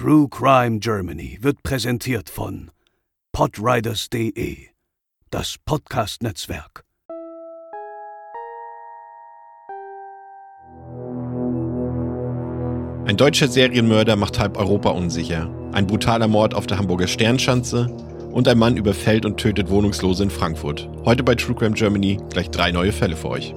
True Crime Germany wird präsentiert von Podriders.de, das Podcast-Netzwerk. Ein deutscher Serienmörder macht halb Europa unsicher. Ein brutaler Mord auf der Hamburger Sternschanze und ein Mann überfällt und tötet Wohnungslose in Frankfurt. Heute bei True Crime Germany gleich 3 neue Fälle für euch.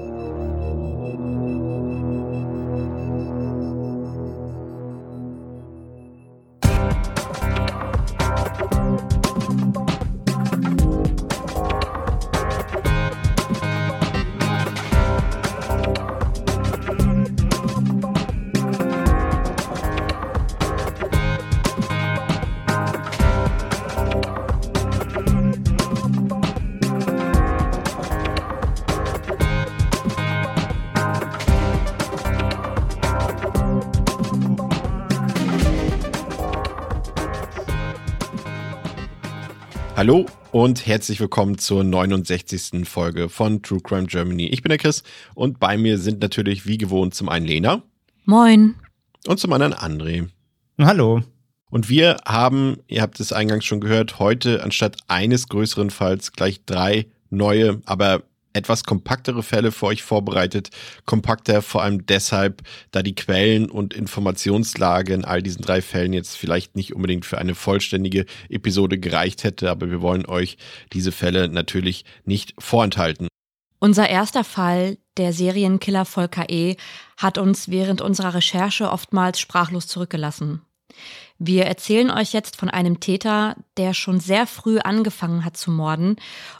Hallo und herzlich willkommen zur 69. Folge von True Crime Germany. Ich bin der Chris und bei mir sind natürlich wie gewohnt zum einen Lena. Moin. Und zum anderen André. Hallo. Und wir haben, ihr habt es eingangs schon gehört, heute anstatt eines größeren Falls gleich 3 neue, aber etwas kompaktere Fälle für euch vorbereitet. Kompakter vor allem deshalb, da die Quellen und Informationslage in all diesen 3 Fällen jetzt vielleicht nicht unbedingt für eine vollständige Episode gereicht hätte, aber wir wollen euch diese Fälle natürlich nicht vorenthalten. Unser erster Fall, der Serienkiller Volker E., hat uns während unserer Recherche oftmals sprachlos zurückgelassen. Wir erzählen euch jetzt von einem Täter, der schon sehr früh angefangen hat zu morden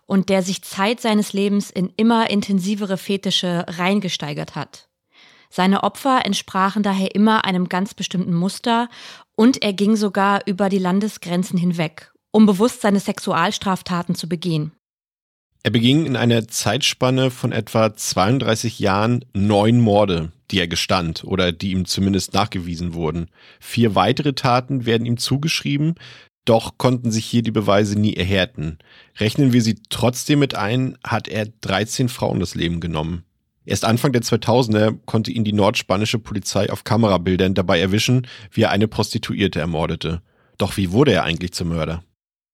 und der sich Zeit seines Lebens in immer intensivere Fetische reingesteigert hat. Seine Opfer entsprachen daher immer einem ganz bestimmten Muster und er ging sogar über die Landesgrenzen hinweg, um bewusst seine Sexualstraftaten zu begehen. Er beging in einer Zeitspanne von etwa 32 Jahren 9 Morde, die er gestand oder die ihm zumindest nachgewiesen wurden. 4 weitere Taten werden ihm zugeschrieben, doch konnten sich hier die Beweise nie erhärten. Rechnen wir sie trotzdem mit ein, hat er 13 Frauen das Leben genommen. Erst Anfang der 2000er konnte ihn die nordspanische Polizei auf Kamerabildern dabei erwischen, wie er eine Prostituierte ermordete. Doch wie wurde er eigentlich zum Mörder?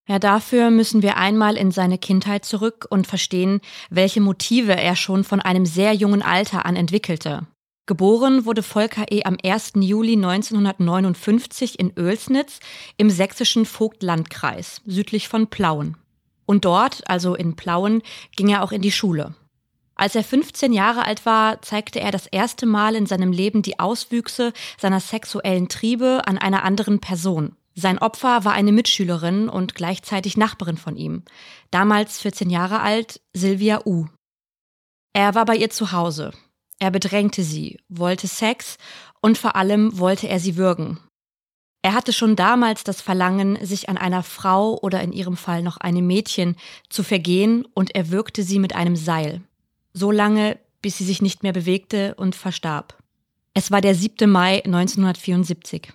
Ja, dafür müssen wir einmal in seine Kindheit zurück und verstehen, welche Motive er schon von einem sehr jungen Alter an entwickelte. Geboren wurde Volker E. am 1. Juli 1959 in Oelsnitz im sächsischen Vogtlandkreis, südlich von Plauen. Und dort, also in Plauen, ging er auch in die Schule. Als er 15 Jahre alt war, zeigte er das erste Mal in seinem Leben die Auswüchse seiner sexuellen Triebe an einer anderen Person. Sein Opfer war eine Mitschülerin und gleichzeitig Nachbarin von ihm, damals 14 Jahre alt, Silvia U. Er war bei ihr zu Hause. Er bedrängte sie, wollte Sex und vor allem wollte er sie würgen. Er hatte schon damals das Verlangen, sich an einer Frau oder in ihrem Fall noch einem Mädchen zu vergehen und er würgte sie mit einem Seil. So lange, bis sie sich nicht mehr bewegte und verstarb. Es war der 7. Mai 1974.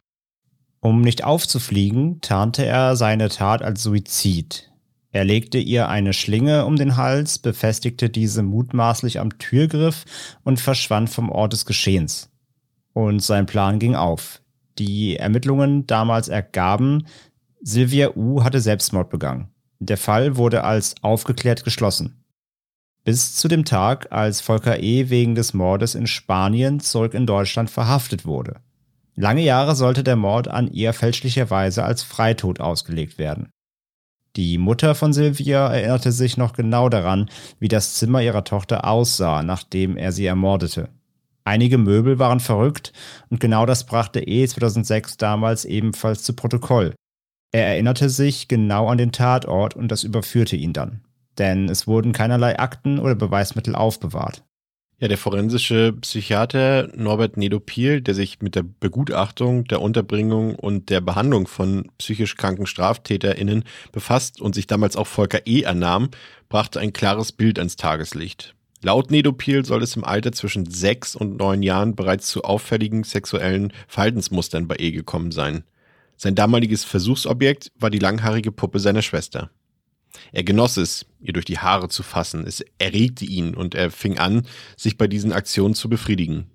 Um nicht aufzufliegen, tarnte er seine Tat als Suizid. Er legte ihr eine Schlinge um den Hals, befestigte diese mutmaßlich am Türgriff und verschwand vom Ort des Geschehens. Und sein Plan ging auf. Die Ermittlungen damals ergaben, Silvia U. hatte Selbstmord begangen. Der Fall wurde als aufgeklärt geschlossen. Bis zu dem Tag, als Volker E. wegen des Mordes in Spanien zurück in Deutschland verhaftet wurde. Lange Jahre sollte der Mord an ihr fälschlicherweise als Freitod ausgelegt werden. Die Mutter von Silvia erinnerte sich noch genau daran, wie das Zimmer ihrer Tochter aussah, nachdem er sie ermordete. Einige Möbel waren verrückt und genau das brachte E. 2006 damals ebenfalls zu Protokoll. Er erinnerte sich genau an den Tatort und das überführte ihn dann. Denn es wurden keinerlei Akten oder Beweismittel aufbewahrt. Ja, der forensische Psychiater Norbert Nedopil, der sich mit der Begutachtung, der Unterbringung und der Behandlung von psychisch kranken StraftäterInnen befasst und sich damals auch Volker E. annahm, brachte ein klares Bild ans Tageslicht. Laut Nedopil soll es im Alter zwischen 6 und 9 Jahren bereits zu auffälligen sexuellen Verhaltensmustern bei E. gekommen sein. Sein damaliges Versuchsobjekt war die langhaarige Puppe seiner Schwester. Er genoss es, ihr durch die Haare zu fassen, es erregte ihn und er fing an, sich bei diesen Aktionen zu befriedigen.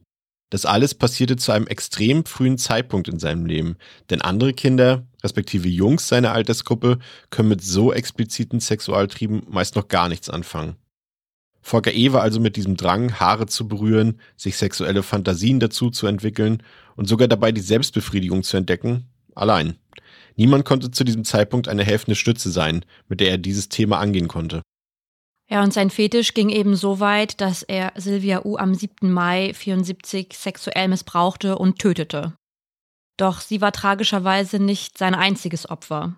Das alles passierte zu einem extrem frühen Zeitpunkt in seinem Leben, denn andere Kinder, respektive Jungs seiner Altersgruppe, können mit so expliziten Sexualtrieben meist noch gar nichts anfangen. Volker E. war also mit diesem Drang, Haare zu berühren, sich sexuelle Fantasien dazu zu entwickeln und sogar dabei die Selbstbefriedigung zu entdecken, allein. Niemand konnte zu diesem Zeitpunkt eine helfende Stütze sein, mit der er dieses Thema angehen konnte. Ja, und sein Fetisch ging eben so weit, dass er Silvia U. am 7. Mai 1974 sexuell missbrauchte und tötete. Doch sie war tragischerweise nicht sein einziges Opfer.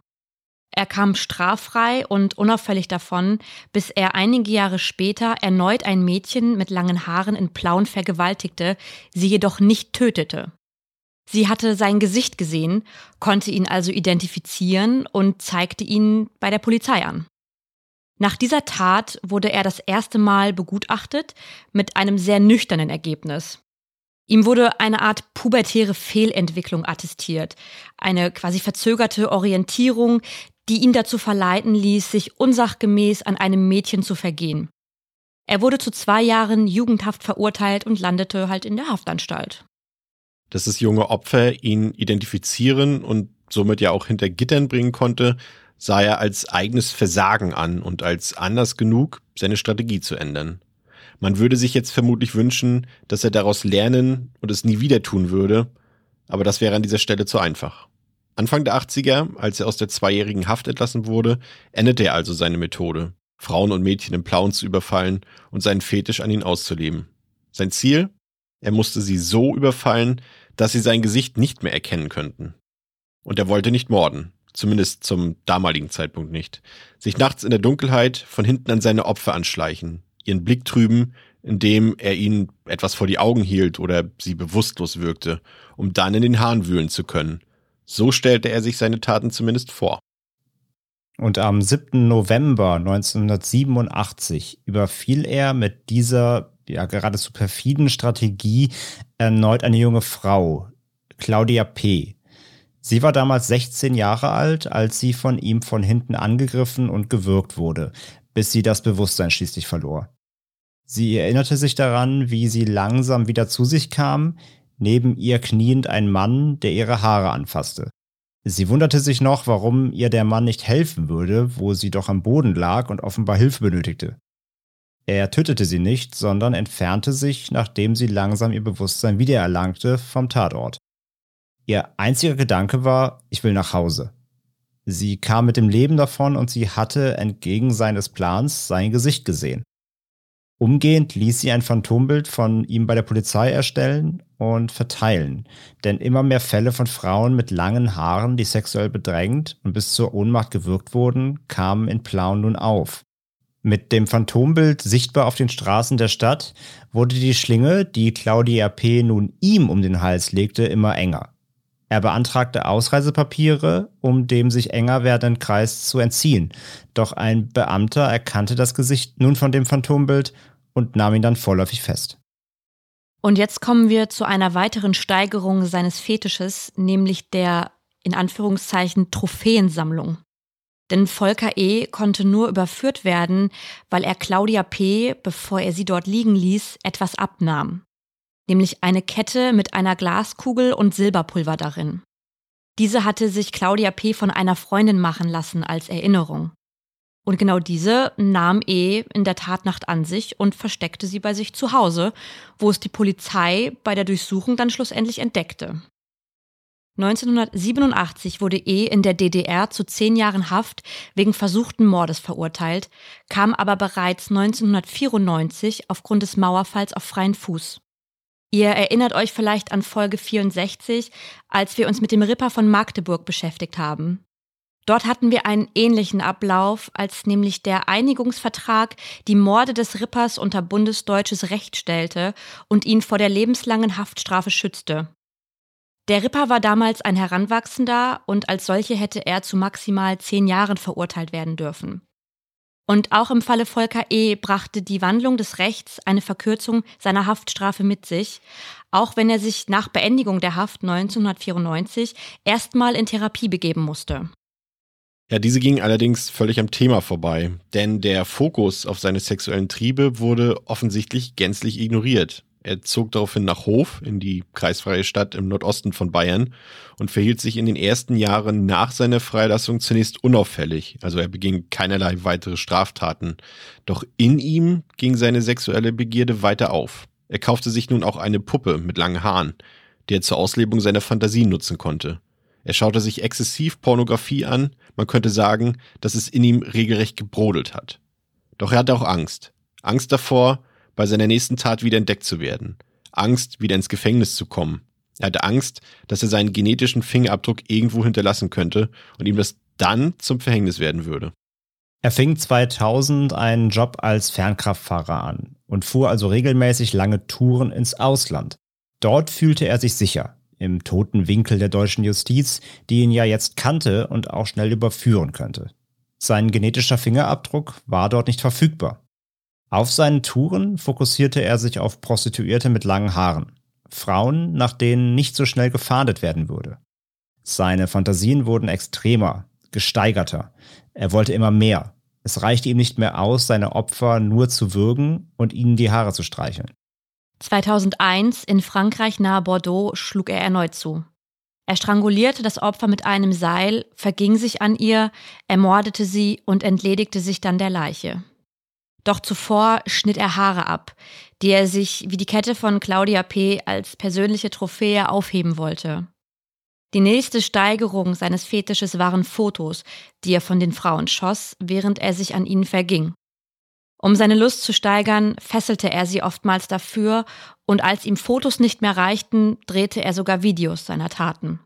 Er kam straffrei und unauffällig davon, bis er einige Jahre später erneut ein Mädchen mit langen Haaren in Plauen vergewaltigte, sie jedoch nicht tötete. Sie hatte sein Gesicht gesehen, konnte ihn also identifizieren und zeigte ihn bei der Polizei an. Nach dieser Tat wurde er das erste Mal begutachtet mit einem sehr nüchternen Ergebnis. Ihm wurde eine Art pubertäre Fehlentwicklung attestiert, eine quasi verzögerte Orientierung, die ihn dazu verleiten ließ, sich unsachgemäß an einem Mädchen zu vergehen. Er wurde zu 2 Jahren Jugendhaft verurteilt und landete halt in der Haftanstalt. Dass das junge Opfer ihn identifizieren und somit ja auch hinter Gittern bringen konnte, sah er als eigenes Versagen an und als anders genug, seine Strategie zu ändern. Man würde sich jetzt vermutlich wünschen, dass er daraus lernen und es nie wieder tun würde, aber das wäre an dieser Stelle zu einfach. Anfang der 80er, als er aus der 2-jährigen Haft entlassen wurde, endete er also seine Methode, Frauen und Mädchen in Plauen zu überfallen und seinen Fetisch an ihnen auszuleben. Sein Ziel? Er musste sie so überfallen, dass sie sein Gesicht nicht mehr erkennen könnten. Und er wollte nicht morden. Zumindest zum damaligen Zeitpunkt nicht, sich nachts in der Dunkelheit von hinten an seine Opfer anschleichen, ihren Blick trüben, indem er ihnen etwas vor die Augen hielt oder sie bewusstlos wirkte, um dann in den Haaren wühlen zu können. So stellte er sich seine Taten zumindest vor. Und am 7. November 1987 überfiel er mit dieser geradezu perfiden Strategie erneut eine junge Frau, Claudia P. Sie war damals 16 Jahre alt, als sie von ihm von hinten angegriffen und gewürgt wurde, bis sie das Bewusstsein schließlich verlor. Sie erinnerte sich daran, wie sie langsam wieder zu sich kam, neben ihr kniend ein Mann, der ihre Haare anfasste. Sie wunderte sich noch, warum ihr der Mann nicht helfen würde, wo sie doch am Boden lag und offenbar Hilfe benötigte. Er tötete sie nicht, sondern entfernte sich, nachdem sie langsam ihr Bewusstsein wiedererlangte, vom Tatort. Ihr einziger Gedanke war, ich will nach Hause. Sie kam mit dem Leben davon und sie hatte entgegen seines Plans sein Gesicht gesehen. Umgehend ließ sie ein Phantombild von ihm bei der Polizei erstellen und verteilen, denn immer mehr Fälle von Frauen mit langen Haaren, die sexuell bedrängt und bis zur Ohnmacht gewürgt wurden, kamen in Plauen nun auf. Mit dem Phantombild sichtbar auf den Straßen der Stadt wurde die Schlinge, die Claudia P. nun ihm um den Hals legte, immer enger. Er beantragte Ausreisepapiere, um dem sich enger werdenden Kreis zu entziehen. Doch ein Beamter erkannte das Gesicht nun von dem Phantombild und nahm ihn dann vorläufig fest. Und jetzt kommen wir zu einer weiteren Steigerung seines Fetisches, nämlich der, in Anführungszeichen, Trophäensammlung. Denn Volker E. konnte nur überführt werden, weil er Claudia P., bevor er sie dort liegen ließ, etwas abnahm. Nämlich eine Kette mit einer Glaskugel und Silberpulver darin. Diese hatte sich Claudia P. von einer Freundin machen lassen als Erinnerung. Und genau diese nahm E. in der Tatnacht an sich und versteckte sie bei sich zu Hause, wo es die Polizei bei der Durchsuchung dann schlussendlich entdeckte. 1987 wurde E. in der DDR zu 10 Jahren Haft wegen versuchten Mordes verurteilt, kam aber bereits 1994 aufgrund des Mauerfalls auf freien Fuß. Ihr erinnert euch vielleicht an Folge 64, als wir uns mit dem Ripper von Magdeburg beschäftigt haben. Dort hatten wir einen ähnlichen Ablauf, als nämlich der Einigungsvertrag die Morde des Rippers unter bundesdeutsches Recht stellte und ihn vor der lebenslangen Haftstrafe schützte. Der Ripper war damals ein Heranwachsender und als solche hätte er zu maximal 10 Jahren verurteilt werden dürfen. Und auch im Falle Volker E. brachte die Wandlung des Rechts eine Verkürzung seiner Haftstrafe mit sich, auch wenn er sich nach Beendigung der Haft 1994 erstmal in Therapie begeben musste. Ja, diese ging allerdings völlig am Thema vorbei, denn der Fokus auf seine sexuellen Triebe wurde offensichtlich gänzlich ignoriert. Er zog daraufhin nach Hof in die kreisfreie Stadt im Nordosten von Bayern und verhielt sich in den ersten Jahren nach seiner Freilassung zunächst unauffällig. Also er beging keinerlei weitere Straftaten. Doch in ihm ging seine sexuelle Begierde weiter auf. Er kaufte sich nun auch eine Puppe mit langen Haaren, die er zur Auslebung seiner Fantasie nutzen konnte. Er schaute sich exzessiv Pornografie an. Man könnte sagen, dass es in ihm regelrecht gebrodelt hat. Doch er hatte auch Angst. Angst davor, bei seiner nächsten Tat wieder entdeckt zu werden. Angst, wieder ins Gefängnis zu kommen. Er hatte Angst, dass er seinen genetischen Fingerabdruck irgendwo hinterlassen könnte und ihm das dann zum Verhängnis werden würde. Er fing 2000 einen Job als Fernkraftfahrer an und fuhr also regelmäßig lange Touren ins Ausland. Dort fühlte er sich sicher, im toten Winkel der deutschen Justiz, die ihn ja jetzt kannte und auch schnell überführen könnte. Sein genetischer Fingerabdruck war dort nicht verfügbar. Auf seinen Touren fokussierte er sich auf Prostituierte mit langen Haaren. Frauen, nach denen nicht so schnell gefahndet werden würde. Seine Fantasien wurden extremer, gesteigerter. Er wollte immer mehr. Es reichte ihm nicht mehr aus, seine Opfer nur zu würgen und ihnen die Haare zu streicheln. 2001 in Frankreich nahe Bordeaux schlug er erneut zu. Er strangulierte das Opfer mit einem Seil, verging sich an ihr, ermordete sie und entledigte sich dann der Leiche. Doch zuvor schnitt er Haare ab, die er sich wie die Kette von Claudia P. als persönliche Trophäe aufheben wollte. Die nächste Steigerung seines Fetisches waren Fotos, die er von den Frauen schoss, während er sich an ihnen verging. Um seine Lust zu steigern, fesselte er sie oftmals dafür und als ihm Fotos nicht mehr reichten, drehte er sogar Videos seiner Taten.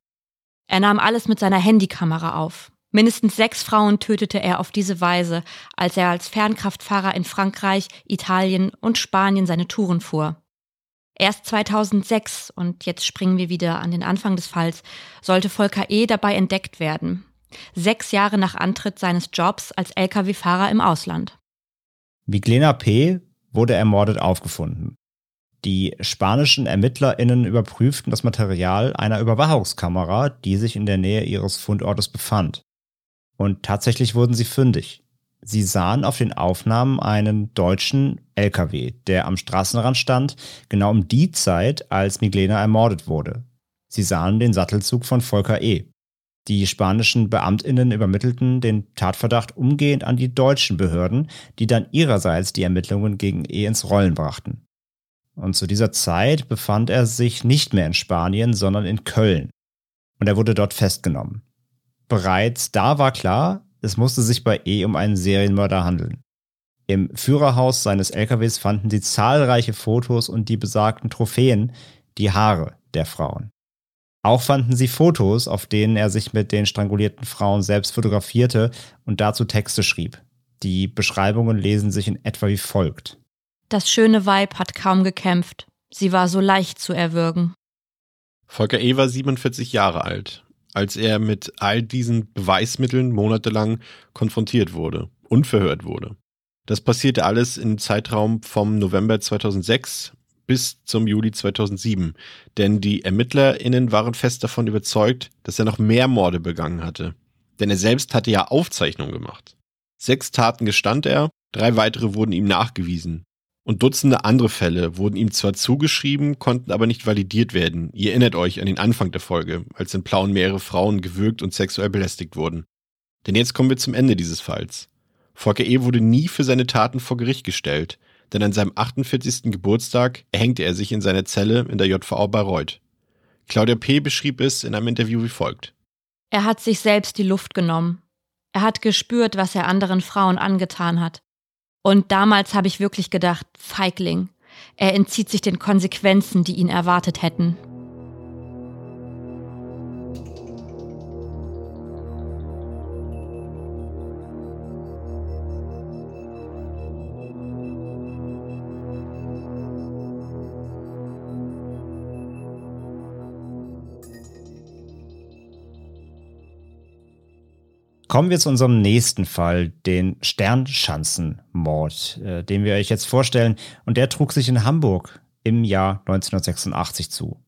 Er nahm alles mit seiner Handykamera auf. Mindestens 6 Frauen tötete er auf diese Weise, als er als Fernkraftfahrer in Frankreich, Italien und Spanien seine Touren fuhr. Erst 2006, und jetzt springen wir wieder an den Anfang des Falls, sollte Volker E. dabei entdeckt werden. 6 Jahre nach Antritt seines Jobs als Lkw-Fahrer im Ausland. Miglena P. wurde ermordet aufgefunden. Die spanischen ErmittlerInnen überprüften das Material einer Überwachungskamera, die sich in der Nähe ihres Fundortes befand. Und tatsächlich wurden sie fündig. Sie sahen auf den Aufnahmen einen deutschen LKW, der am Straßenrand stand, genau um die Zeit, als Miglena ermordet wurde. Sie sahen den Sattelzug von Volker E. Die spanischen BeamtInnen übermittelten den Tatverdacht umgehend an die deutschen Behörden, die dann ihrerseits die Ermittlungen gegen E. ins Rollen brachten. Und zu dieser Zeit befand er sich nicht mehr in Spanien, sondern in Köln. Und er wurde dort festgenommen. Bereits da war klar, es musste sich bei E. um einen Serienmörder handeln. Im Führerhaus seines LKWs fanden sie zahlreiche Fotos und die besagten Trophäen, die Haare der Frauen. Auch fanden sie Fotos, auf denen er sich mit den strangulierten Frauen selbst fotografierte und dazu Texte schrieb. Die Beschreibungen lesen sich in etwa wie folgt. Das schöne Weib hat kaum gekämpft. Sie war so leicht zu erwürgen. Volker E. war 47 Jahre alt, als er mit all diesen Beweismitteln monatelang konfrontiert wurde und verhört wurde. Das passierte alles im Zeitraum vom November 2006 bis zum Juli 2007, denn die ErmittlerInnen waren fest davon überzeugt, dass er noch mehr Morde begangen hatte, denn er selbst hatte ja Aufzeichnungen gemacht. 6 Taten gestand er, 3 weitere wurden ihm nachgewiesen. Und Dutzende andere Fälle wurden ihm zwar zugeschrieben, konnten aber nicht validiert werden. Ihr erinnert euch an den Anfang der Folge, als in Plauen mehrere Frauen gewürgt und sexuell belästigt wurden. Denn jetzt kommen wir zum Ende dieses Falls. Volker E. wurde nie für seine Taten vor Gericht gestellt, denn an seinem 48. Geburtstag erhängte er sich in seiner Zelle in der JVA Bayreuth. Claudia P. beschrieb es in einem Interview wie folgt. Er hat sich selbst die Luft genommen. Er hat gespürt, was er anderen Frauen angetan hat. Und damals habe ich wirklich gedacht, Feigling, er entzieht sich den Konsequenzen, die ihn erwartet hätten. Kommen wir zu unserem nächsten Fall, den Sternschanzenmord, den wir euch jetzt vorstellen. Und der trug sich in Hamburg im Jahr 1986 zu.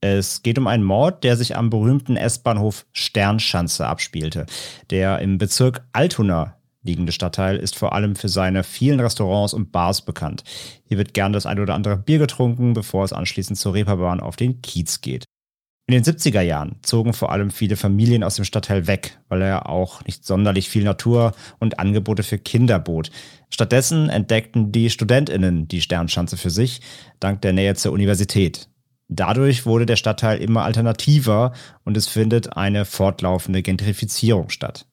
Es geht um einen Mord, der sich am berühmten S-Bahnhof Sternschanze abspielte, der im Bezirk Altona liegende Stadtteil ist vor allem für seine vielen Restaurants und Bars bekannt. Hier wird gern das ein oder andere Bier getrunken, bevor es anschließend zur Reeperbahn auf den Kiez geht. In den 70er Jahren zogen vor allem viele Familien aus dem Stadtteil weg, weil er auch nicht sonderlich viel Natur und Angebote für Kinder bot. Stattdessen entdeckten die StudentInnen die Sternschanze für sich, dank der Nähe zur Universität. Dadurch wurde der Stadtteil immer alternativer und es findet eine fortlaufende Gentrifizierung statt.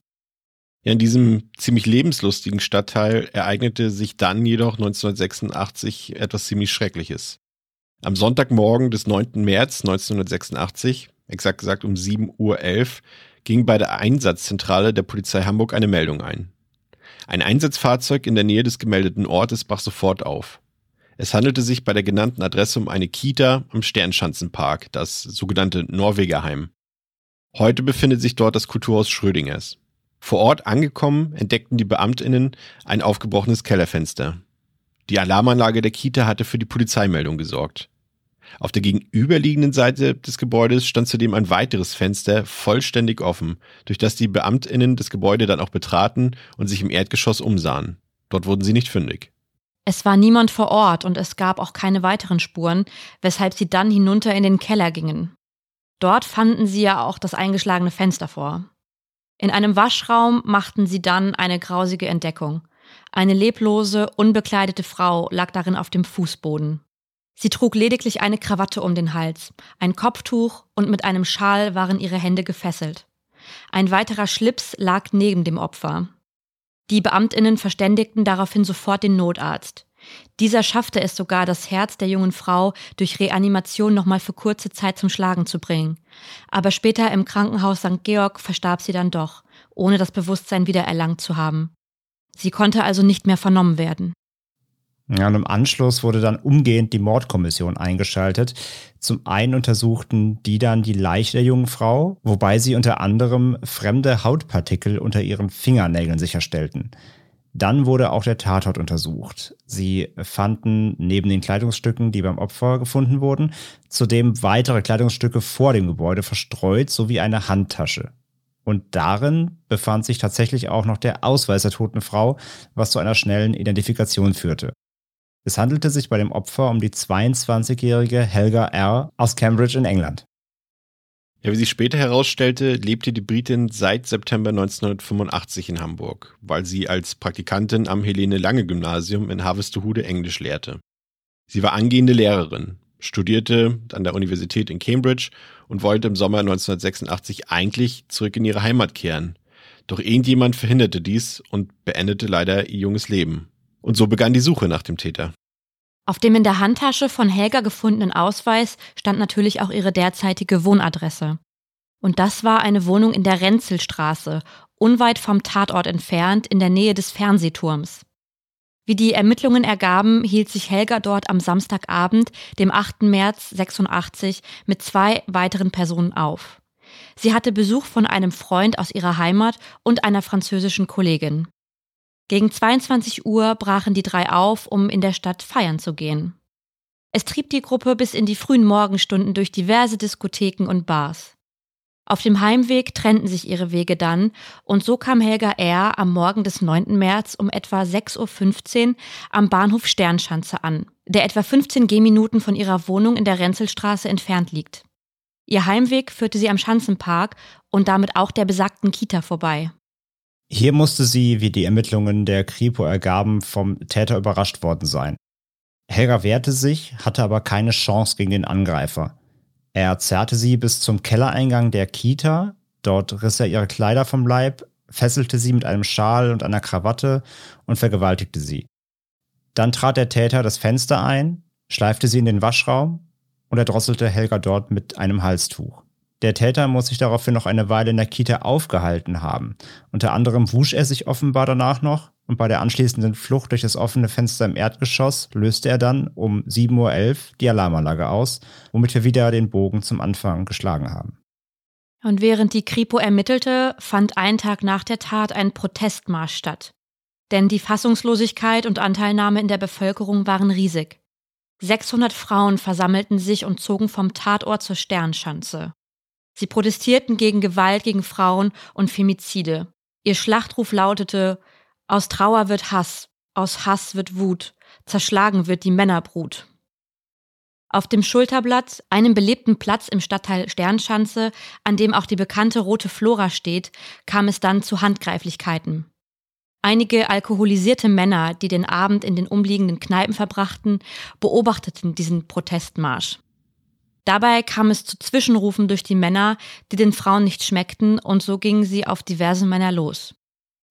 Ja, in diesem ziemlich lebenslustigen Stadtteil ereignete sich dann jedoch 1986 etwas ziemlich Schreckliches. Am Sonntagmorgen des 9. März 1986, exakt gesagt um 7.11 Uhr, ging bei der Einsatzzentrale der Polizei Hamburg eine Meldung ein. Ein Einsatzfahrzeug in der Nähe des gemeldeten Ortes brach sofort auf. Es handelte sich bei der genannten Adresse um eine Kita am Sternschanzenpark, das sogenannte Norwegerheim. Heute befindet sich dort das Kulturhaus Schrödingers. Vor Ort angekommen, entdeckten die BeamtInnen ein aufgebrochenes Kellerfenster. Die Alarmanlage der Kita hatte für die Polizeimeldung gesorgt. Auf der gegenüberliegenden Seite des Gebäudes stand zudem ein weiteres Fenster vollständig offen, durch das die BeamtInnen das Gebäude dann auch betraten und sich im Erdgeschoss umsahen. Dort wurden sie nicht fündig. Es war niemand vor Ort und es gab auch keine weiteren Spuren, weshalb sie dann hinunter in den Keller gingen. Dort fanden sie ja auch das eingeschlagene Fenster vor. In einem Waschraum machten sie dann eine grausige Entdeckung. Eine leblose, unbekleidete Frau lag darin auf dem Fußboden. Sie trug lediglich eine Krawatte um den Hals, ein Kopftuch und mit einem Schal waren ihre Hände gefesselt. Ein weiterer Schlips lag neben dem Opfer. Die BeamtInnen verständigten daraufhin sofort den Notarzt. Dieser schaffte es sogar, das Herz der jungen Frau durch Reanimation nochmal für kurze Zeit zum Schlagen zu bringen. Aber später im Krankenhaus St. Georg verstarb sie dann doch, ohne das Bewusstsein wiedererlangt zu haben. Sie konnte also nicht mehr vernommen werden. Ja, und im Anschluss wurde dann umgehend die Mordkommission eingeschaltet. Zum einen untersuchten die dann die Leiche der jungen Frau, wobei sie unter anderem fremde Hautpartikel unter ihren Fingernägeln sicherstellten. Dann wurde auch der Tatort untersucht. Sie fanden neben den Kleidungsstücken, die beim Opfer gefunden wurden, zudem weitere Kleidungsstücke vor dem Gebäude verstreut sowie eine Handtasche. Und darin befand sich tatsächlich auch noch der Ausweis der toten Frau, was zu einer schnellen Identifikation führte. Es handelte sich bei dem Opfer um die 22-jährige Helga R. aus Cambridge in England. Ja, wie sich später herausstellte, lebte die Britin seit September 1985 in Hamburg, weil sie als Praktikantin am Helene-Lange-Gymnasium in Harvesterhude Englisch lehrte. Sie war angehende Lehrerin, studierte an der Universität in Cambridge und wollte im Sommer 1986 eigentlich zurück in ihre Heimat kehren. Doch irgendjemand verhinderte dies und beendete leider ihr junges Leben. Und so begann die Suche nach dem Täter. Auf dem in der Handtasche von Helga gefundenen Ausweis stand natürlich auch ihre derzeitige Wohnadresse. Und das war eine Wohnung in der Renzelstraße, unweit vom Tatort entfernt, in der Nähe des Fernsehturms. Wie die Ermittlungen ergaben, hielt sich Helga dort am Samstagabend, dem 8. März 86, mit 2 weiteren Personen auf. Sie hatte Besuch von einem Freund aus ihrer Heimat und einer französischen Kollegin. Gegen 22 Uhr brachen die 3 auf, um in der Stadt feiern zu gehen. Es trieb die Gruppe bis in die frühen Morgenstunden durch diverse Diskotheken und Bars. Auf dem Heimweg trennten sich ihre Wege dann und so kam Helga R. am Morgen des 9. März um etwa 6.15 Uhr am Bahnhof Sternschanze an, der etwa 15 Gehminuten von ihrer Wohnung in der Renzelstraße entfernt liegt. Ihr Heimweg führte sie am Schanzenpark und damit auch der besagten Kita vorbei. Hier musste sie, wie die Ermittlungen der Kripo ergaben, vom Täter überrascht worden sein. Helga wehrte sich, hatte aber keine Chance gegen den Angreifer. Er zerrte sie bis zum Kellereingang der Kita, dort riss er ihre Kleider vom Leib, fesselte sie mit einem Schal und einer Krawatte und vergewaltigte sie. Dann trat der Täter das Fenster ein, schleifte sie in den Waschraum und erdrosselte Helga dort mit einem Halstuch. Der Täter muss sich daraufhin noch eine Weile in der Kita aufgehalten haben. Unter anderem wusch er sich offenbar danach noch und bei der anschließenden Flucht durch das offene Fenster im Erdgeschoss löste er dann um 7.11 Uhr die Alarmanlage aus, womit wir wieder den Bogen zum Anfang geschlagen haben. Und während die Kripo ermittelte, fand einen Tag nach der Tat ein Protestmarsch statt. Denn die Fassungslosigkeit und Anteilnahme in der Bevölkerung waren riesig. 600 Frauen versammelten sich und zogen vom Tatort zur Sternschanze. Sie protestierten gegen Gewalt gegen Frauen und Femizide. Ihr Schlachtruf lautete: Aus Trauer wird Hass, aus Hass wird Wut, zerschlagen wird die Männerbrut. Auf dem Schulterblatt, einem belebten Platz im Stadtteil Sternschanze, an dem auch die bekannte Rote Flora steht, kam es dann zu Handgreiflichkeiten. Einige alkoholisierte Männer, die den Abend in den umliegenden Kneipen verbrachten, beobachteten diesen Protestmarsch. Dabei kam es zu Zwischenrufen durch die Männer, die den Frauen nicht schmeckten, und so gingen sie auf diverse Männer los.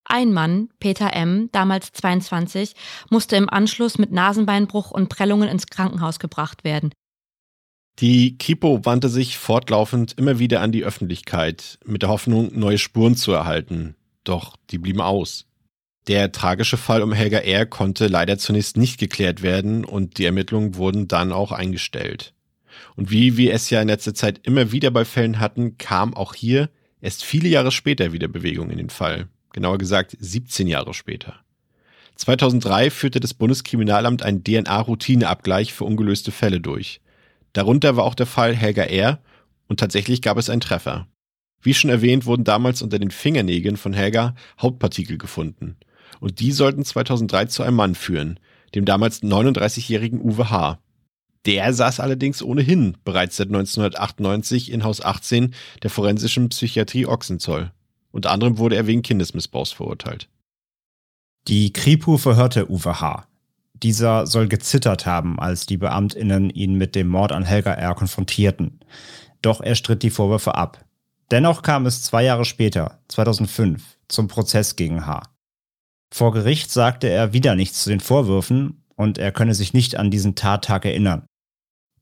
Ein Mann, Peter M., damals 22, musste im Anschluss mit Nasenbeinbruch und Prellungen ins Krankenhaus gebracht werden. Die Kripo wandte sich fortlaufend immer wieder an die Öffentlichkeit, mit der Hoffnung, neue Spuren zu erhalten. Doch die blieben aus. Der tragische Fall um Helga R. konnte leider zunächst nicht geklärt werden und die Ermittlungen wurden dann auch eingestellt. Und wie wir es ja in letzter Zeit immer wieder bei Fällen hatten, kam auch hier erst viele Jahre später wieder Bewegung in den Fall. Genauer gesagt 17 Jahre später. 2003 führte das Bundeskriminalamt einen DNA-Routineabgleich für ungelöste Fälle durch. Darunter war auch der Fall Helga R. und tatsächlich gab es einen Treffer. Wie schon erwähnt, wurden damals unter den Fingernägeln von Helga Hautpartikel gefunden. Und die sollten 2003 zu einem Mann führen, dem damals 39-jährigen Uwe H. Der saß allerdings ohnehin bereits seit 1998 in Haus 18 der forensischen Psychiatrie Ochsenzoll. Unter anderem wurde er wegen Kindesmissbrauchs verurteilt. Die Kripo verhörte Uwe H. Dieser soll gezittert haben, als die BeamtInnen ihn mit dem Mord an Helga R. konfrontierten. Doch er stritt die Vorwürfe ab. Dennoch kam es 2 Jahre später, 2005, zum Prozess gegen H. Vor Gericht sagte er wieder nichts zu den Vorwürfen und er könne sich nicht an diesen Tattag erinnern.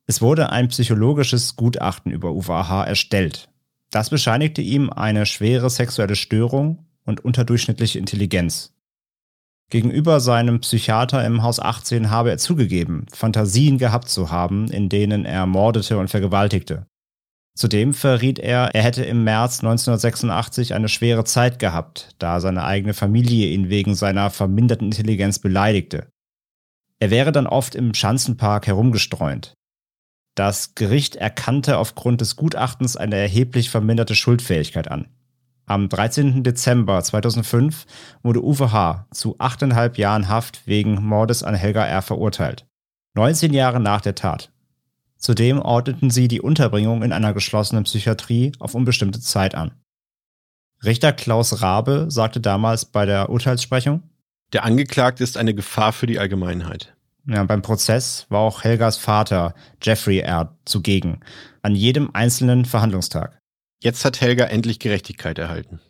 Es wurde ein psychologisches Gutachten über Uwe H. erstellt. Das bescheinigte ihm eine schwere sexuelle Störung und unterdurchschnittliche Intelligenz. Gegenüber seinem Psychiater im Haus 18 habe er zugegeben, Fantasien gehabt zu haben, in denen er mordete und vergewaltigte. Zudem verriet er, er hätte im März 1986 eine schwere Zeit gehabt, da seine eigene Familie ihn wegen seiner verminderten Intelligenz beleidigte. Er wäre dann oft im Schanzenpark herumgestreunt. Das Gericht erkannte aufgrund des Gutachtens eine erheblich verminderte Schuldfähigkeit an. Am 13. Dezember 2005 wurde Uwe H. zu 8,5 Jahren Haft wegen Mordes an Helga R. verurteilt, 19 Jahre nach der Tat. Zudem ordneten sie die Unterbringung in einer geschlossenen Psychiatrie auf unbestimmte Zeit an. Richter Klaus Rabe sagte damals bei der Urteilssprechung: Der Angeklagte ist eine Gefahr für die Allgemeinheit. Ja, beim Prozess war auch Helgas Vater, Jeffrey Erd, zugegen, an jedem einzelnen Verhandlungstag. Jetzt hat Helga endlich Gerechtigkeit erhalten.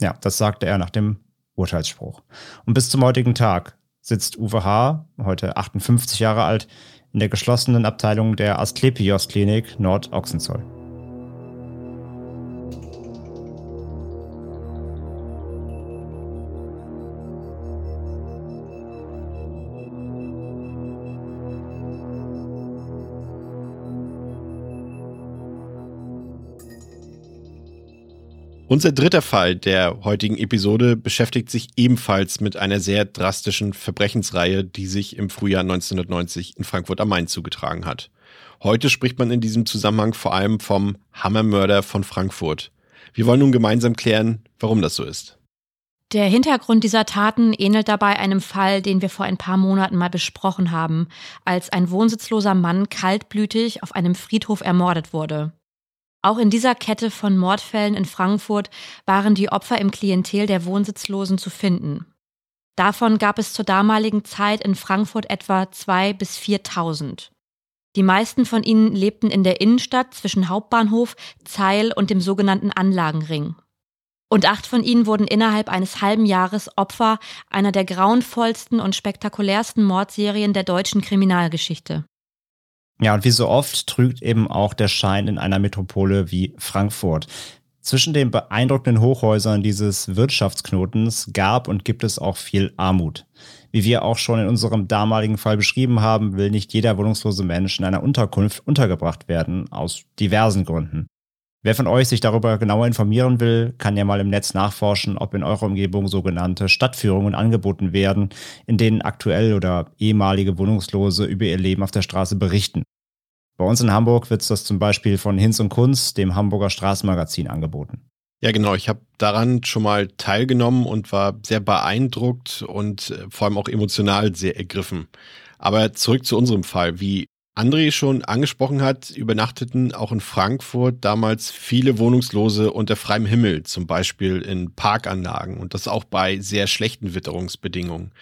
Ja, das sagte er nach dem Urteilsspruch. Und bis zum heutigen Tag sitzt Uwe H., heute 58 Jahre alt, in der geschlossenen Abteilung der Asklepios-Klinik Nord Ochsenzoll. Unser dritter Fall der heutigen Episode beschäftigt sich ebenfalls mit einer sehr drastischen Verbrechensreihe, die sich im Frühjahr 1990 in Frankfurt am Main zugetragen hat. Heute spricht man in diesem Zusammenhang vor allem vom Hammermörder von Frankfurt. Wir wollen nun gemeinsam klären, warum das so ist. Der Hintergrund dieser Taten ähnelt dabei einem Fall, den wir vor ein paar Monaten mal besprochen haben, als ein wohnsitzloser Mann kaltblütig auf einem Friedhof ermordet wurde. Auch in dieser Kette von Mordfällen in Frankfurt waren die Opfer im Klientel der Wohnsitzlosen zu finden. Davon gab es zur damaligen Zeit in Frankfurt etwa 2.000 bis 4.000. Die meisten von ihnen lebten in der Innenstadt zwischen Hauptbahnhof, Zeil und dem sogenannten Anlagenring. Und 8 von ihnen wurden innerhalb eines halben Jahres Opfer einer der grauenvollsten und spektakulärsten Mordserien der deutschen Kriminalgeschichte. Ja, und wie so oft trügt eben auch der Schein in einer Metropole wie Frankfurt. Zwischen den beeindruckenden Hochhäusern dieses Wirtschaftsknotens gab und gibt es auch viel Armut. Wie wir auch schon in unserem damaligen Fall beschrieben haben, will nicht jeder wohnungslose Mensch in einer Unterkunft untergebracht werden, aus diversen Gründen. Wer von euch sich darüber genauer informieren will, kann ja mal im Netz nachforschen, ob in eurer Umgebung sogenannte Stadtführungen angeboten werden, in denen aktuell oder ehemalige Wohnungslose über ihr Leben auf der Straße berichten. Bei uns in Hamburg wird das zum Beispiel von Hinz und Kunz, dem Hamburger Straßenmagazin, angeboten. Ja, genau. Ich habe daran schon mal teilgenommen und war sehr beeindruckt und vor allem auch emotional sehr ergriffen. Aber zurück zu unserem Fall. Wie André schon angesprochen hat, übernachteten auch in Frankfurt damals viele Wohnungslose unter freiem Himmel, zum Beispiel in Parkanlagen und das auch bei sehr schlechten Witterungsbedingungen.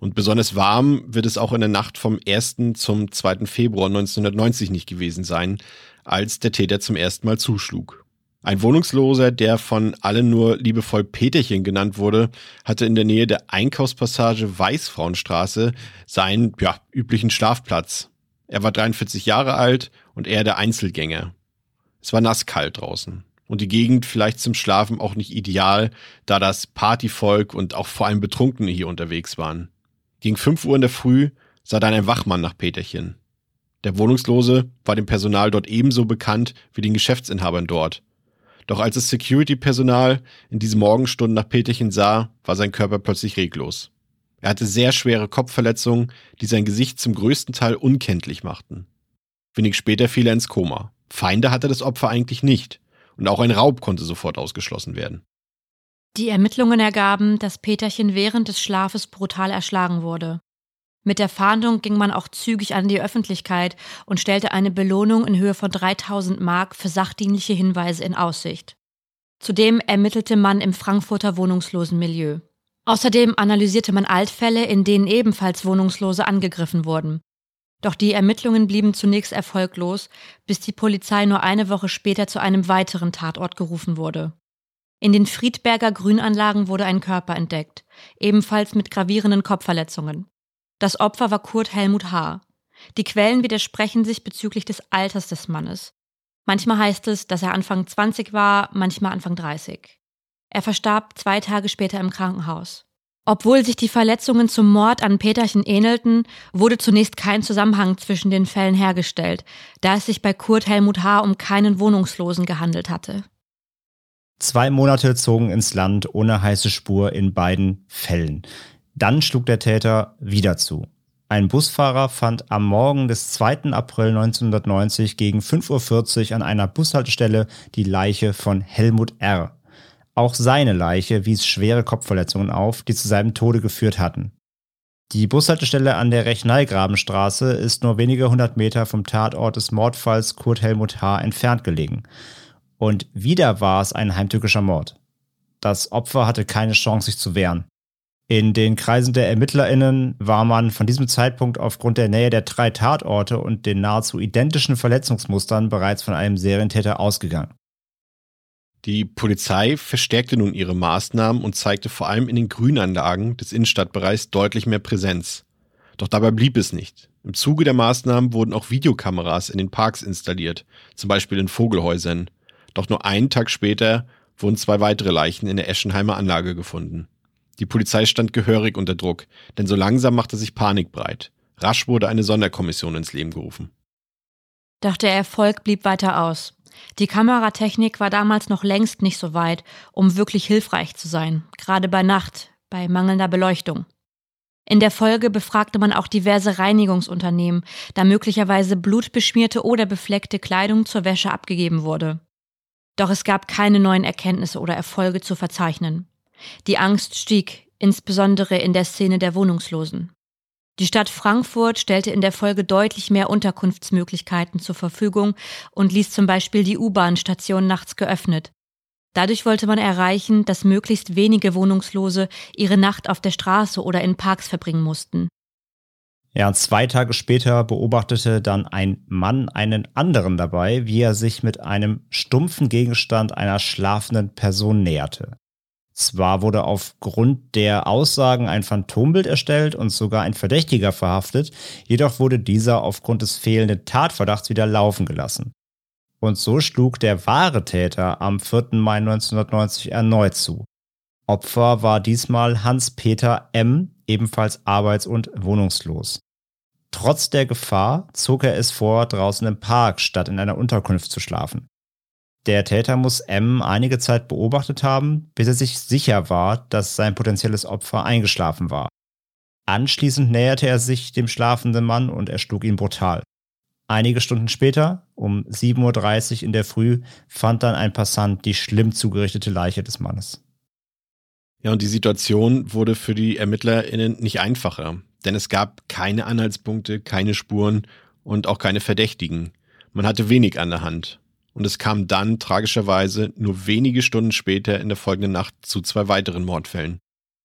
Und besonders warm wird es auch in der Nacht vom 1. zum 2. Februar 1990 nicht gewesen sein, als der Täter zum ersten Mal zuschlug. Ein Wohnungsloser, der von allen nur liebevoll Peterchen genannt wurde, hatte in der Nähe der Einkaufspassage Weißfrauenstraße seinen üblichen Schlafplatz. Er war 43 Jahre alt und eher der Einzelgänger. Es war nasskalt draußen und die Gegend vielleicht zum Schlafen auch nicht ideal, da das Partyvolk und auch vor allem Betrunkene hier unterwegs waren. Gegen 5 Uhr in der Früh sah dann ein Wachmann nach Peterchen. Der Wohnungslose war dem Personal dort ebenso bekannt wie den Geschäftsinhabern dort. Doch als das Security-Personal in diesen Morgenstunden nach Peterchen sah, war sein Körper plötzlich reglos. Er hatte sehr schwere Kopfverletzungen, die sein Gesicht zum größten Teil unkenntlich machten. Wenig später fiel er ins Koma. Feinde hatte das Opfer eigentlich nicht. Und auch ein Raub konnte sofort ausgeschlossen werden. Die Ermittlungen ergaben, dass Peterchen während des Schlafes brutal erschlagen wurde. Mit der Fahndung ging man auch zügig an die Öffentlichkeit und stellte eine Belohnung in Höhe von 3.000 Mark für sachdienliche Hinweise in Aussicht. Zudem ermittelte man im Frankfurter Wohnungslosenmilieu. Außerdem analysierte man Altfälle, in denen ebenfalls Wohnungslose angegriffen wurden. Doch die Ermittlungen blieben zunächst erfolglos, bis die Polizei nur eine Woche später zu einem weiteren Tatort gerufen wurde. In den Friedberger Grünanlagen wurde ein Körper entdeckt, ebenfalls mit gravierenden Kopfverletzungen. Das Opfer war Kurt Helmut Haar. Die Quellen widersprechen sich bezüglich des Alters des Mannes. Manchmal heißt es, dass er Anfang 20 war, manchmal Anfang 30. Er verstarb 2 Tage später im Krankenhaus. Obwohl sich die Verletzungen zum Mord an Peterchen ähnelten, wurde zunächst kein Zusammenhang zwischen den Fällen hergestellt, da es sich bei Kurt Helmut Haar um keinen Wohnungslosen gehandelt hatte. 2 Monate zogen ins Land ohne heiße Spur in beiden Fällen. Dann schlug der Täter wieder zu. Ein Busfahrer fand am Morgen des 2. April 1990 gegen 5.40 Uhr an einer Bushaltestelle die Leiche von Helmut R. Auch seine Leiche wies schwere Kopfverletzungen auf, die zu seinem Tode geführt hatten. Die Bushaltestelle an der Rechnalgrabenstraße ist nur wenige 100 Meter vom Tatort des Mordfalls Kurt Helmut Haar entfernt gelegen. Und wieder war es ein heimtückischer Mord. Das Opfer hatte keine Chance, sich zu wehren. In den Kreisen der ErmittlerInnen war man von diesem Zeitpunkt aufgrund der Nähe der 3 Tatorte und den nahezu identischen Verletzungsmustern bereits von einem Serientäter ausgegangen. Die Polizei verstärkte nun ihre Maßnahmen und zeigte vor allem in den Grünanlagen des Innenstadtbereichs deutlich mehr Präsenz. Doch dabei blieb es nicht. Im Zuge der Maßnahmen wurden auch Videokameras in den Parks installiert, zum Beispiel in Vogelhäusern. Doch nur einen Tag später wurden 2 weitere Leichen in der Eschenheimer Anlage gefunden. Die Polizei stand gehörig unter Druck, denn so langsam machte sich Panik breit. Rasch wurde eine Sonderkommission ins Leben gerufen. Doch der Erfolg blieb weiter aus. Die Kameratechnik war damals noch längst nicht so weit, um wirklich hilfreich zu sein, gerade bei Nacht, bei mangelnder Beleuchtung. In der Folge befragte man auch diverse Reinigungsunternehmen, da möglicherweise blutbeschmierte oder befleckte Kleidung zur Wäsche abgegeben wurde. Doch es gab keine neuen Erkenntnisse oder Erfolge zu verzeichnen. Die Angst stieg, insbesondere in der Szene der Wohnungslosen. Die Stadt Frankfurt stellte in der Folge deutlich mehr Unterkunftsmöglichkeiten zur Verfügung und ließ zum Beispiel die U-Bahn-Station nachts geöffnet. Dadurch wollte man erreichen, dass möglichst wenige Wohnungslose ihre Nacht auf der Straße oder in Parks verbringen mussten. Ja, 2 Tage später beobachtete dann ein Mann einen anderen dabei, wie er sich mit einem stumpfen Gegenstand einer schlafenden Person näherte. Zwar wurde aufgrund der Aussagen ein Phantombild erstellt und sogar ein Verdächtiger verhaftet, jedoch wurde dieser aufgrund des fehlenden Tatverdachts wieder laufen gelassen. Und so schlug der wahre Täter am 4. Mai 1990 erneut zu. Opfer war diesmal Hans-Peter M., ebenfalls arbeits- und wohnungslos. Trotz der Gefahr zog er es vor, draußen im Park statt in einer Unterkunft zu schlafen. Der Täter muss M. einige Zeit beobachtet haben, bis er sich sicher war, dass sein potenzielles Opfer eingeschlafen war. Anschließend näherte er sich dem schlafenden Mann und erschlug ihn brutal. Einige Stunden später, um 7:30 Uhr in der Früh, fand dann ein Passant die schlimm zugerichtete Leiche des Mannes. Ja, und die Situation wurde für die ErmittlerInnen nicht einfacher, denn es gab keine Anhaltspunkte, keine Spuren und auch keine Verdächtigen. Man hatte wenig an der Hand. Und es kam dann tragischerweise nur wenige Stunden später in der folgenden Nacht zu zwei weiteren Mordfällen.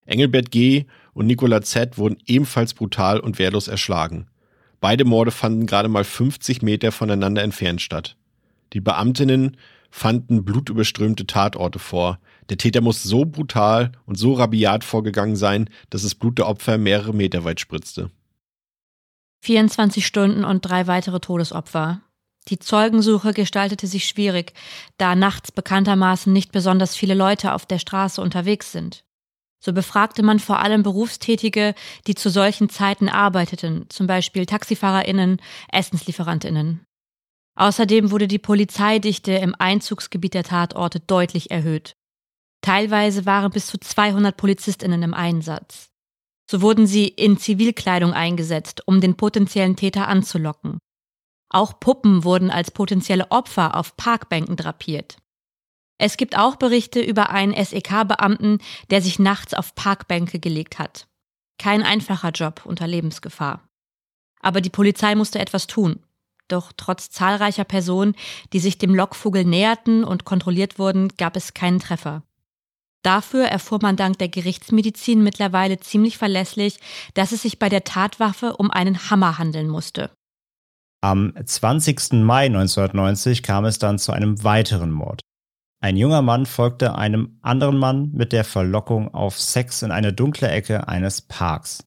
Engelbert G. und Nicola Z. wurden ebenfalls brutal und wehrlos erschlagen. Beide Morde fanden gerade mal 50 Meter voneinander entfernt statt. Die Beamtinnen fanden blutüberströmte Tatorte vor. Der Täter muss so brutal und so rabiat vorgegangen sein, dass das Blut der Opfer mehrere Meter weit spritzte. 24 Stunden und 3 weitere Todesopfer. Die Zeugensuche gestaltete sich schwierig, da nachts bekanntermaßen nicht besonders viele Leute auf der Straße unterwegs sind. So befragte man vor allem Berufstätige, die zu solchen Zeiten arbeiteten, zum Beispiel TaxifahrerInnen, EssenslieferantInnen. Außerdem wurde die Polizeidichte im Einzugsgebiet der Tatorte deutlich erhöht. Teilweise waren bis zu 200 PolizistInnen im Einsatz. So wurden sie in Zivilkleidung eingesetzt, um den potenziellen Täter anzulocken. Auch Puppen wurden als potenzielle Opfer auf Parkbänken drapiert. Es gibt auch Berichte über einen SEK-Beamten, der sich nachts auf Parkbänke gelegt hat. Kein einfacher Job unter Lebensgefahr. Aber die Polizei musste etwas tun. Doch trotz zahlreicher Personen, die sich dem Lockvogel näherten und kontrolliert wurden, gab es keinen Treffer. Dafür erfuhr man dank der Gerichtsmedizin mittlerweile ziemlich verlässlich, dass es sich bei der Tatwaffe um einen Hammer handeln musste. Am 20. Mai 1990 kam es dann zu einem weiteren Mord. Ein junger Mann folgte einem anderen Mann mit der Verlockung auf Sex in eine dunkle Ecke eines Parks.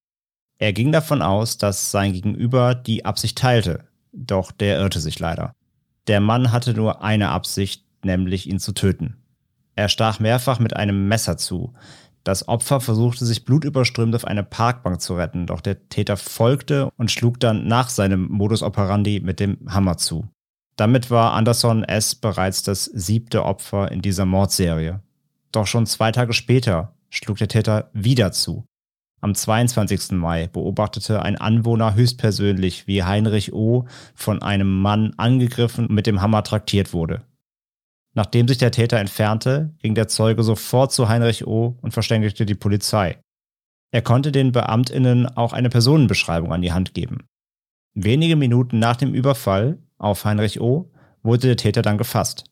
Er ging davon aus, dass sein Gegenüber die Absicht teilte, doch der irrte sich leider. Der Mann hatte nur eine Absicht, nämlich ihn zu töten. Er stach mehrfach mit einem Messer zu. Das Opfer versuchte sich blutüberströmt auf eine Parkbank zu retten, doch der Täter folgte und schlug dann nach seinem Modus operandi mit dem Hammer zu. Damit war Anderson S. bereits das 7. Opfer in dieser Mordserie. Doch schon 2 Tage später schlug der Täter wieder zu. Am 22. Mai beobachtete ein Anwohner höchstpersönlich, wie Heinrich O. von einem Mann angegriffen und mit dem Hammer traktiert wurde. Nachdem sich der Täter entfernte, ging der Zeuge sofort zu Heinrich O. und verständigte die Polizei. Er konnte den BeamtInnen auch eine Personenbeschreibung an die Hand geben. Wenige Minuten nach dem Überfall auf Heinrich O. wurde der Täter dann gefasst.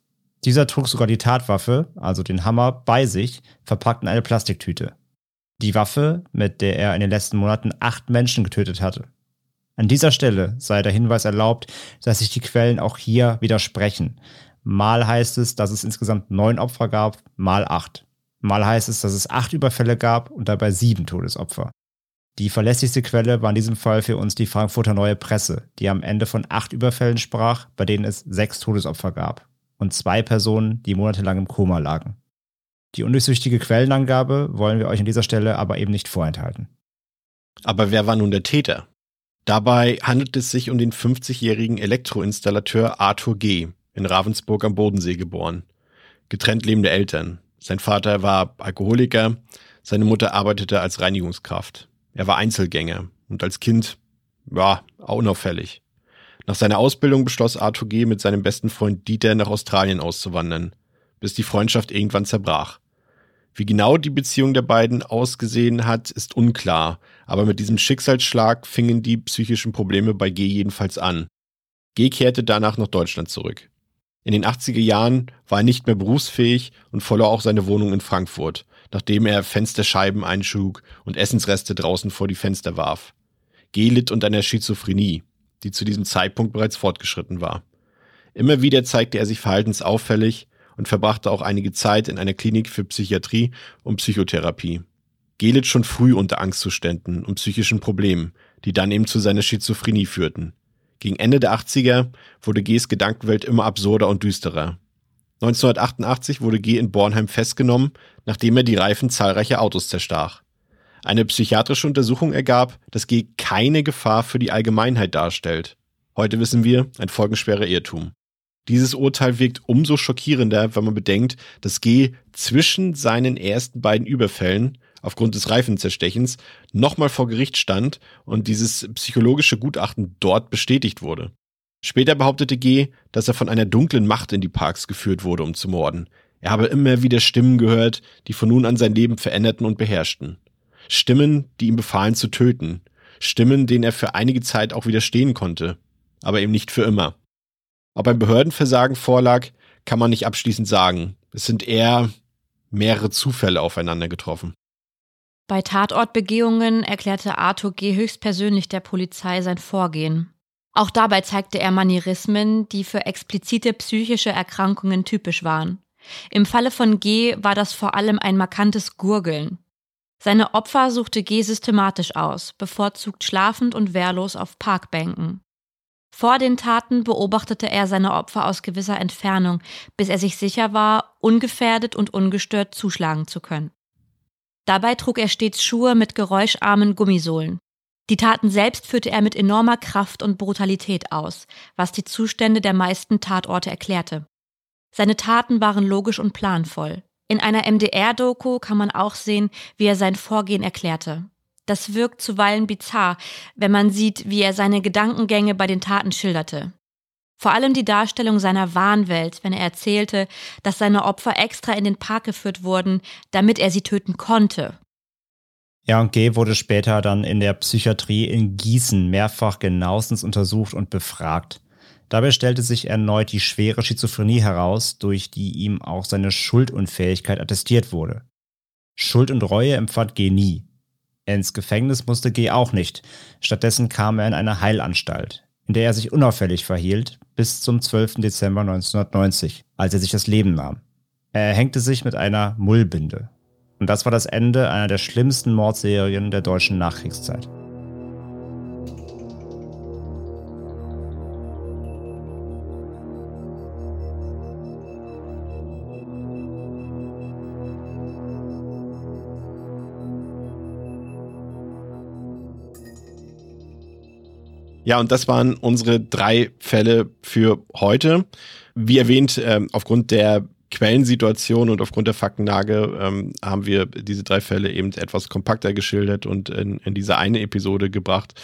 Dieser trug sogar die Tatwaffe, also den Hammer, bei sich, verpackt in eine Plastiktüte. Die Waffe, mit der er in den letzten Monaten 8 Menschen getötet hatte. An dieser Stelle sei der Hinweis erlaubt, dass sich die Quellen auch hier widersprechen. Mal heißt es, dass es insgesamt 9 Opfer gab, mal 8. Mal heißt es, dass es 8 Überfälle gab und dabei 7 Todesopfer. Die verlässlichste Quelle war in diesem Fall für uns die Frankfurter Neue Presse, die am Ende von 8 Überfällen sprach, bei denen es 6 Todesopfer gab und 2 Personen, die monatelang im Koma lagen. Die undurchsichtige Quellenangabe wollen wir euch an dieser Stelle aber eben nicht vorenthalten. Aber wer war nun der Täter? Dabei handelt es sich um den 50-jährigen Elektroinstallateur Arthur G., in Ravensburg am Bodensee geboren. Getrennt lebende Eltern. Sein Vater war Alkoholiker, seine Mutter arbeitete als Reinigungskraft. Er war Einzelgänger und als Kind, ja, unauffällig. Nach seiner Ausbildung beschloss Arthur G. mit seinem besten Freund Dieter nach Australien auszuwandern, bis die Freundschaft irgendwann zerbrach. Wie genau die Beziehung der beiden ausgesehen hat, ist unklar, aber mit diesem Schicksalsschlag fingen die psychischen Probleme bei G. jedenfalls an. G. kehrte danach nach Deutschland zurück. In den 80er Jahren war er nicht mehr berufsfähig und verlor auch seine Wohnung in Frankfurt, nachdem er Fensterscheiben einschlug und Essensreste draußen vor die Fenster warf. G. litt unter einer Schizophrenie, die zu diesem Zeitpunkt bereits fortgeschritten war. Immer wieder zeigte er sich verhaltensauffällig und verbrachte auch einige Zeit in einer Klinik für Psychiatrie und Psychotherapie. G. litt schon früh unter Angstzuständen und psychischen Problemen, die dann eben zu seiner Schizophrenie führten. Gegen Ende der 80er wurde G.s Gedankenwelt immer absurder und düsterer. 1988 wurde G. in Bornheim festgenommen, nachdem er die Reifen zahlreicher Autos zerstach. Eine psychiatrische Untersuchung ergab, dass G. keine Gefahr für die Allgemeinheit darstellt. Heute wissen wir, ein folgenschwerer Irrtum. Dieses Urteil wirkt umso schockierender, wenn man bedenkt, dass G. zwischen seinen ersten beiden Überfällen aufgrund des Reifenzerstechens nochmal vor Gericht stand und dieses psychologische Gutachten dort bestätigt wurde. Später behauptete G., dass er von einer dunklen Macht in die Parks geführt wurde, um zu morden. Er habe immer wieder Stimmen gehört, die von nun an sein Leben veränderten und beherrschten. Stimmen, die ihm befahlen zu töten. Stimmen, denen er für einige Zeit auch widerstehen konnte. Aber eben nicht für immer. Ob ein Behördenversagen vorlag, kann man nicht abschließend sagen. Es sind eher mehrere Zufälle aufeinander getroffen. Bei Tatortbegehungen erklärte Arthur G. höchstpersönlich der Polizei sein Vorgehen. Auch dabei zeigte er Manierismen, die für explizite psychische Erkrankungen typisch waren. Im Falle von G. war das vor allem ein markantes Gurgeln. Seine Opfer suchte G. systematisch aus, bevorzugt schlafend und wehrlos auf Parkbänken. Vor den Taten beobachtete er seine Opfer aus gewisser Entfernung, bis er sich sicher war, ungefährdet und ungestört zuschlagen zu können. Dabei trug er stets Schuhe mit geräuscharmen Gummisohlen. Die Taten selbst führte er mit enormer Kraft und Brutalität aus, was die Zustände der meisten Tatorte erklärte. Seine Taten waren logisch und planvoll. In einer MDR-Doku kann man auch sehen, wie er sein Vorgehen erklärte. Das wirkt zuweilen bizarr, wenn man sieht, wie er seine Gedankengänge bei den Taten schilderte. Vor allem die Darstellung seiner Wahnwelt, wenn er erzählte, dass seine Opfer extra in den Park geführt wurden, damit er sie töten konnte. Ja, und G. wurde später dann in der Psychiatrie in Gießen mehrfach genauestens untersucht und befragt. Dabei stellte sich erneut die schwere Schizophrenie heraus, durch die ihm auch seine Schuldunfähigkeit attestiert wurde. Schuld und Reue empfand G. nie. Ins Gefängnis musste G. auch nicht. Stattdessen kam er in eine Heilanstalt, in der er sich unauffällig verhielt, bis zum 12. Dezember 1990, als er sich das Leben nahm. Er hängte sich mit einer Mullbinde. Und das war das Ende einer der schlimmsten Mordserien der deutschen Nachkriegszeit. Ja, und das waren unsere 3 Fälle für heute. Wie erwähnt, aufgrund der Quellensituation und aufgrund der Faktenlage haben wir diese 3 Fälle eben etwas kompakter geschildert und in diese eine Episode gebracht.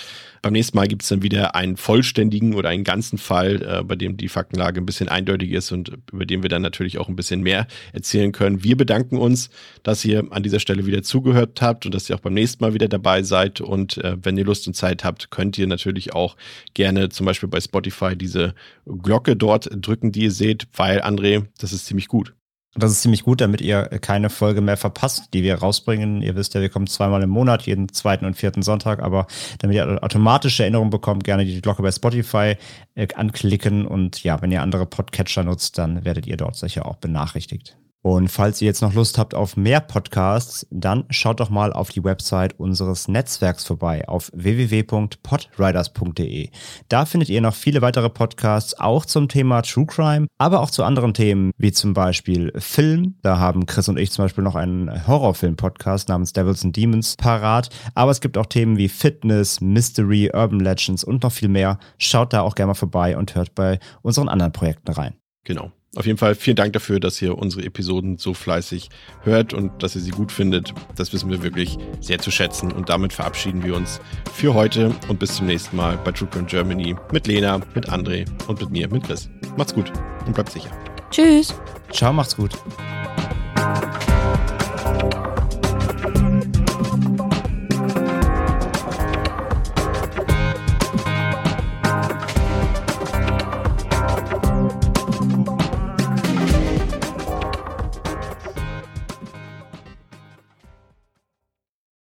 Beim nächsten Mal gibt es dann wieder einen vollständigen oder einen ganzen Fall, bei dem die Faktenlage ein bisschen eindeutig ist und über den wir dann natürlich auch ein bisschen mehr erzählen können. Wir bedanken uns, dass ihr an dieser Stelle wieder zugehört habt und dass ihr auch beim nächsten Mal wieder dabei seid. Und wenn ihr Lust und Zeit habt, könnt ihr natürlich auch gerne zum Beispiel bei Spotify diese Glocke dort drücken, die ihr seht, weil, André, das ist ziemlich gut. Das ist ziemlich gut, damit ihr keine Folge mehr verpasst, die wir rausbringen. Ihr wisst ja, wir kommen 2-mal im Monat, jeden 2. und 4. Sonntag. Aber damit ihr automatische Erinnerungen bekommt, gerne die Glocke bei Spotify anklicken. Und ja, wenn ihr andere Podcatcher nutzt, dann werdet ihr dort sicher auch benachrichtigt. Und falls ihr jetzt noch Lust habt auf mehr Podcasts, dann schaut doch mal auf die Website unseres Netzwerks vorbei, auf www.podriders.de. Da findet ihr noch viele weitere Podcasts, auch zum Thema True Crime, aber auch zu anderen Themen, wie zum Beispiel Film. Da haben Chris und ich zum Beispiel noch einen Horrorfilm-Podcast namens Devils and Demons parat. Aber es gibt auch Themen wie Fitness, Mystery, Urban Legends und noch viel mehr. Schaut da auch gerne mal vorbei und hört bei unseren anderen Projekten rein. Genau. Auf jeden Fall vielen Dank dafür, dass ihr unsere Episoden so fleißig hört und dass ihr sie gut findet. Das wissen wir wirklich sehr zu schätzen. Und damit verabschieden wir uns für heute und bis zum nächsten Mal bei True Crime Germany mit Lena, mit André und mit mir, mit Chris. Macht's gut und bleibt sicher. Tschüss. Ciao, macht's gut.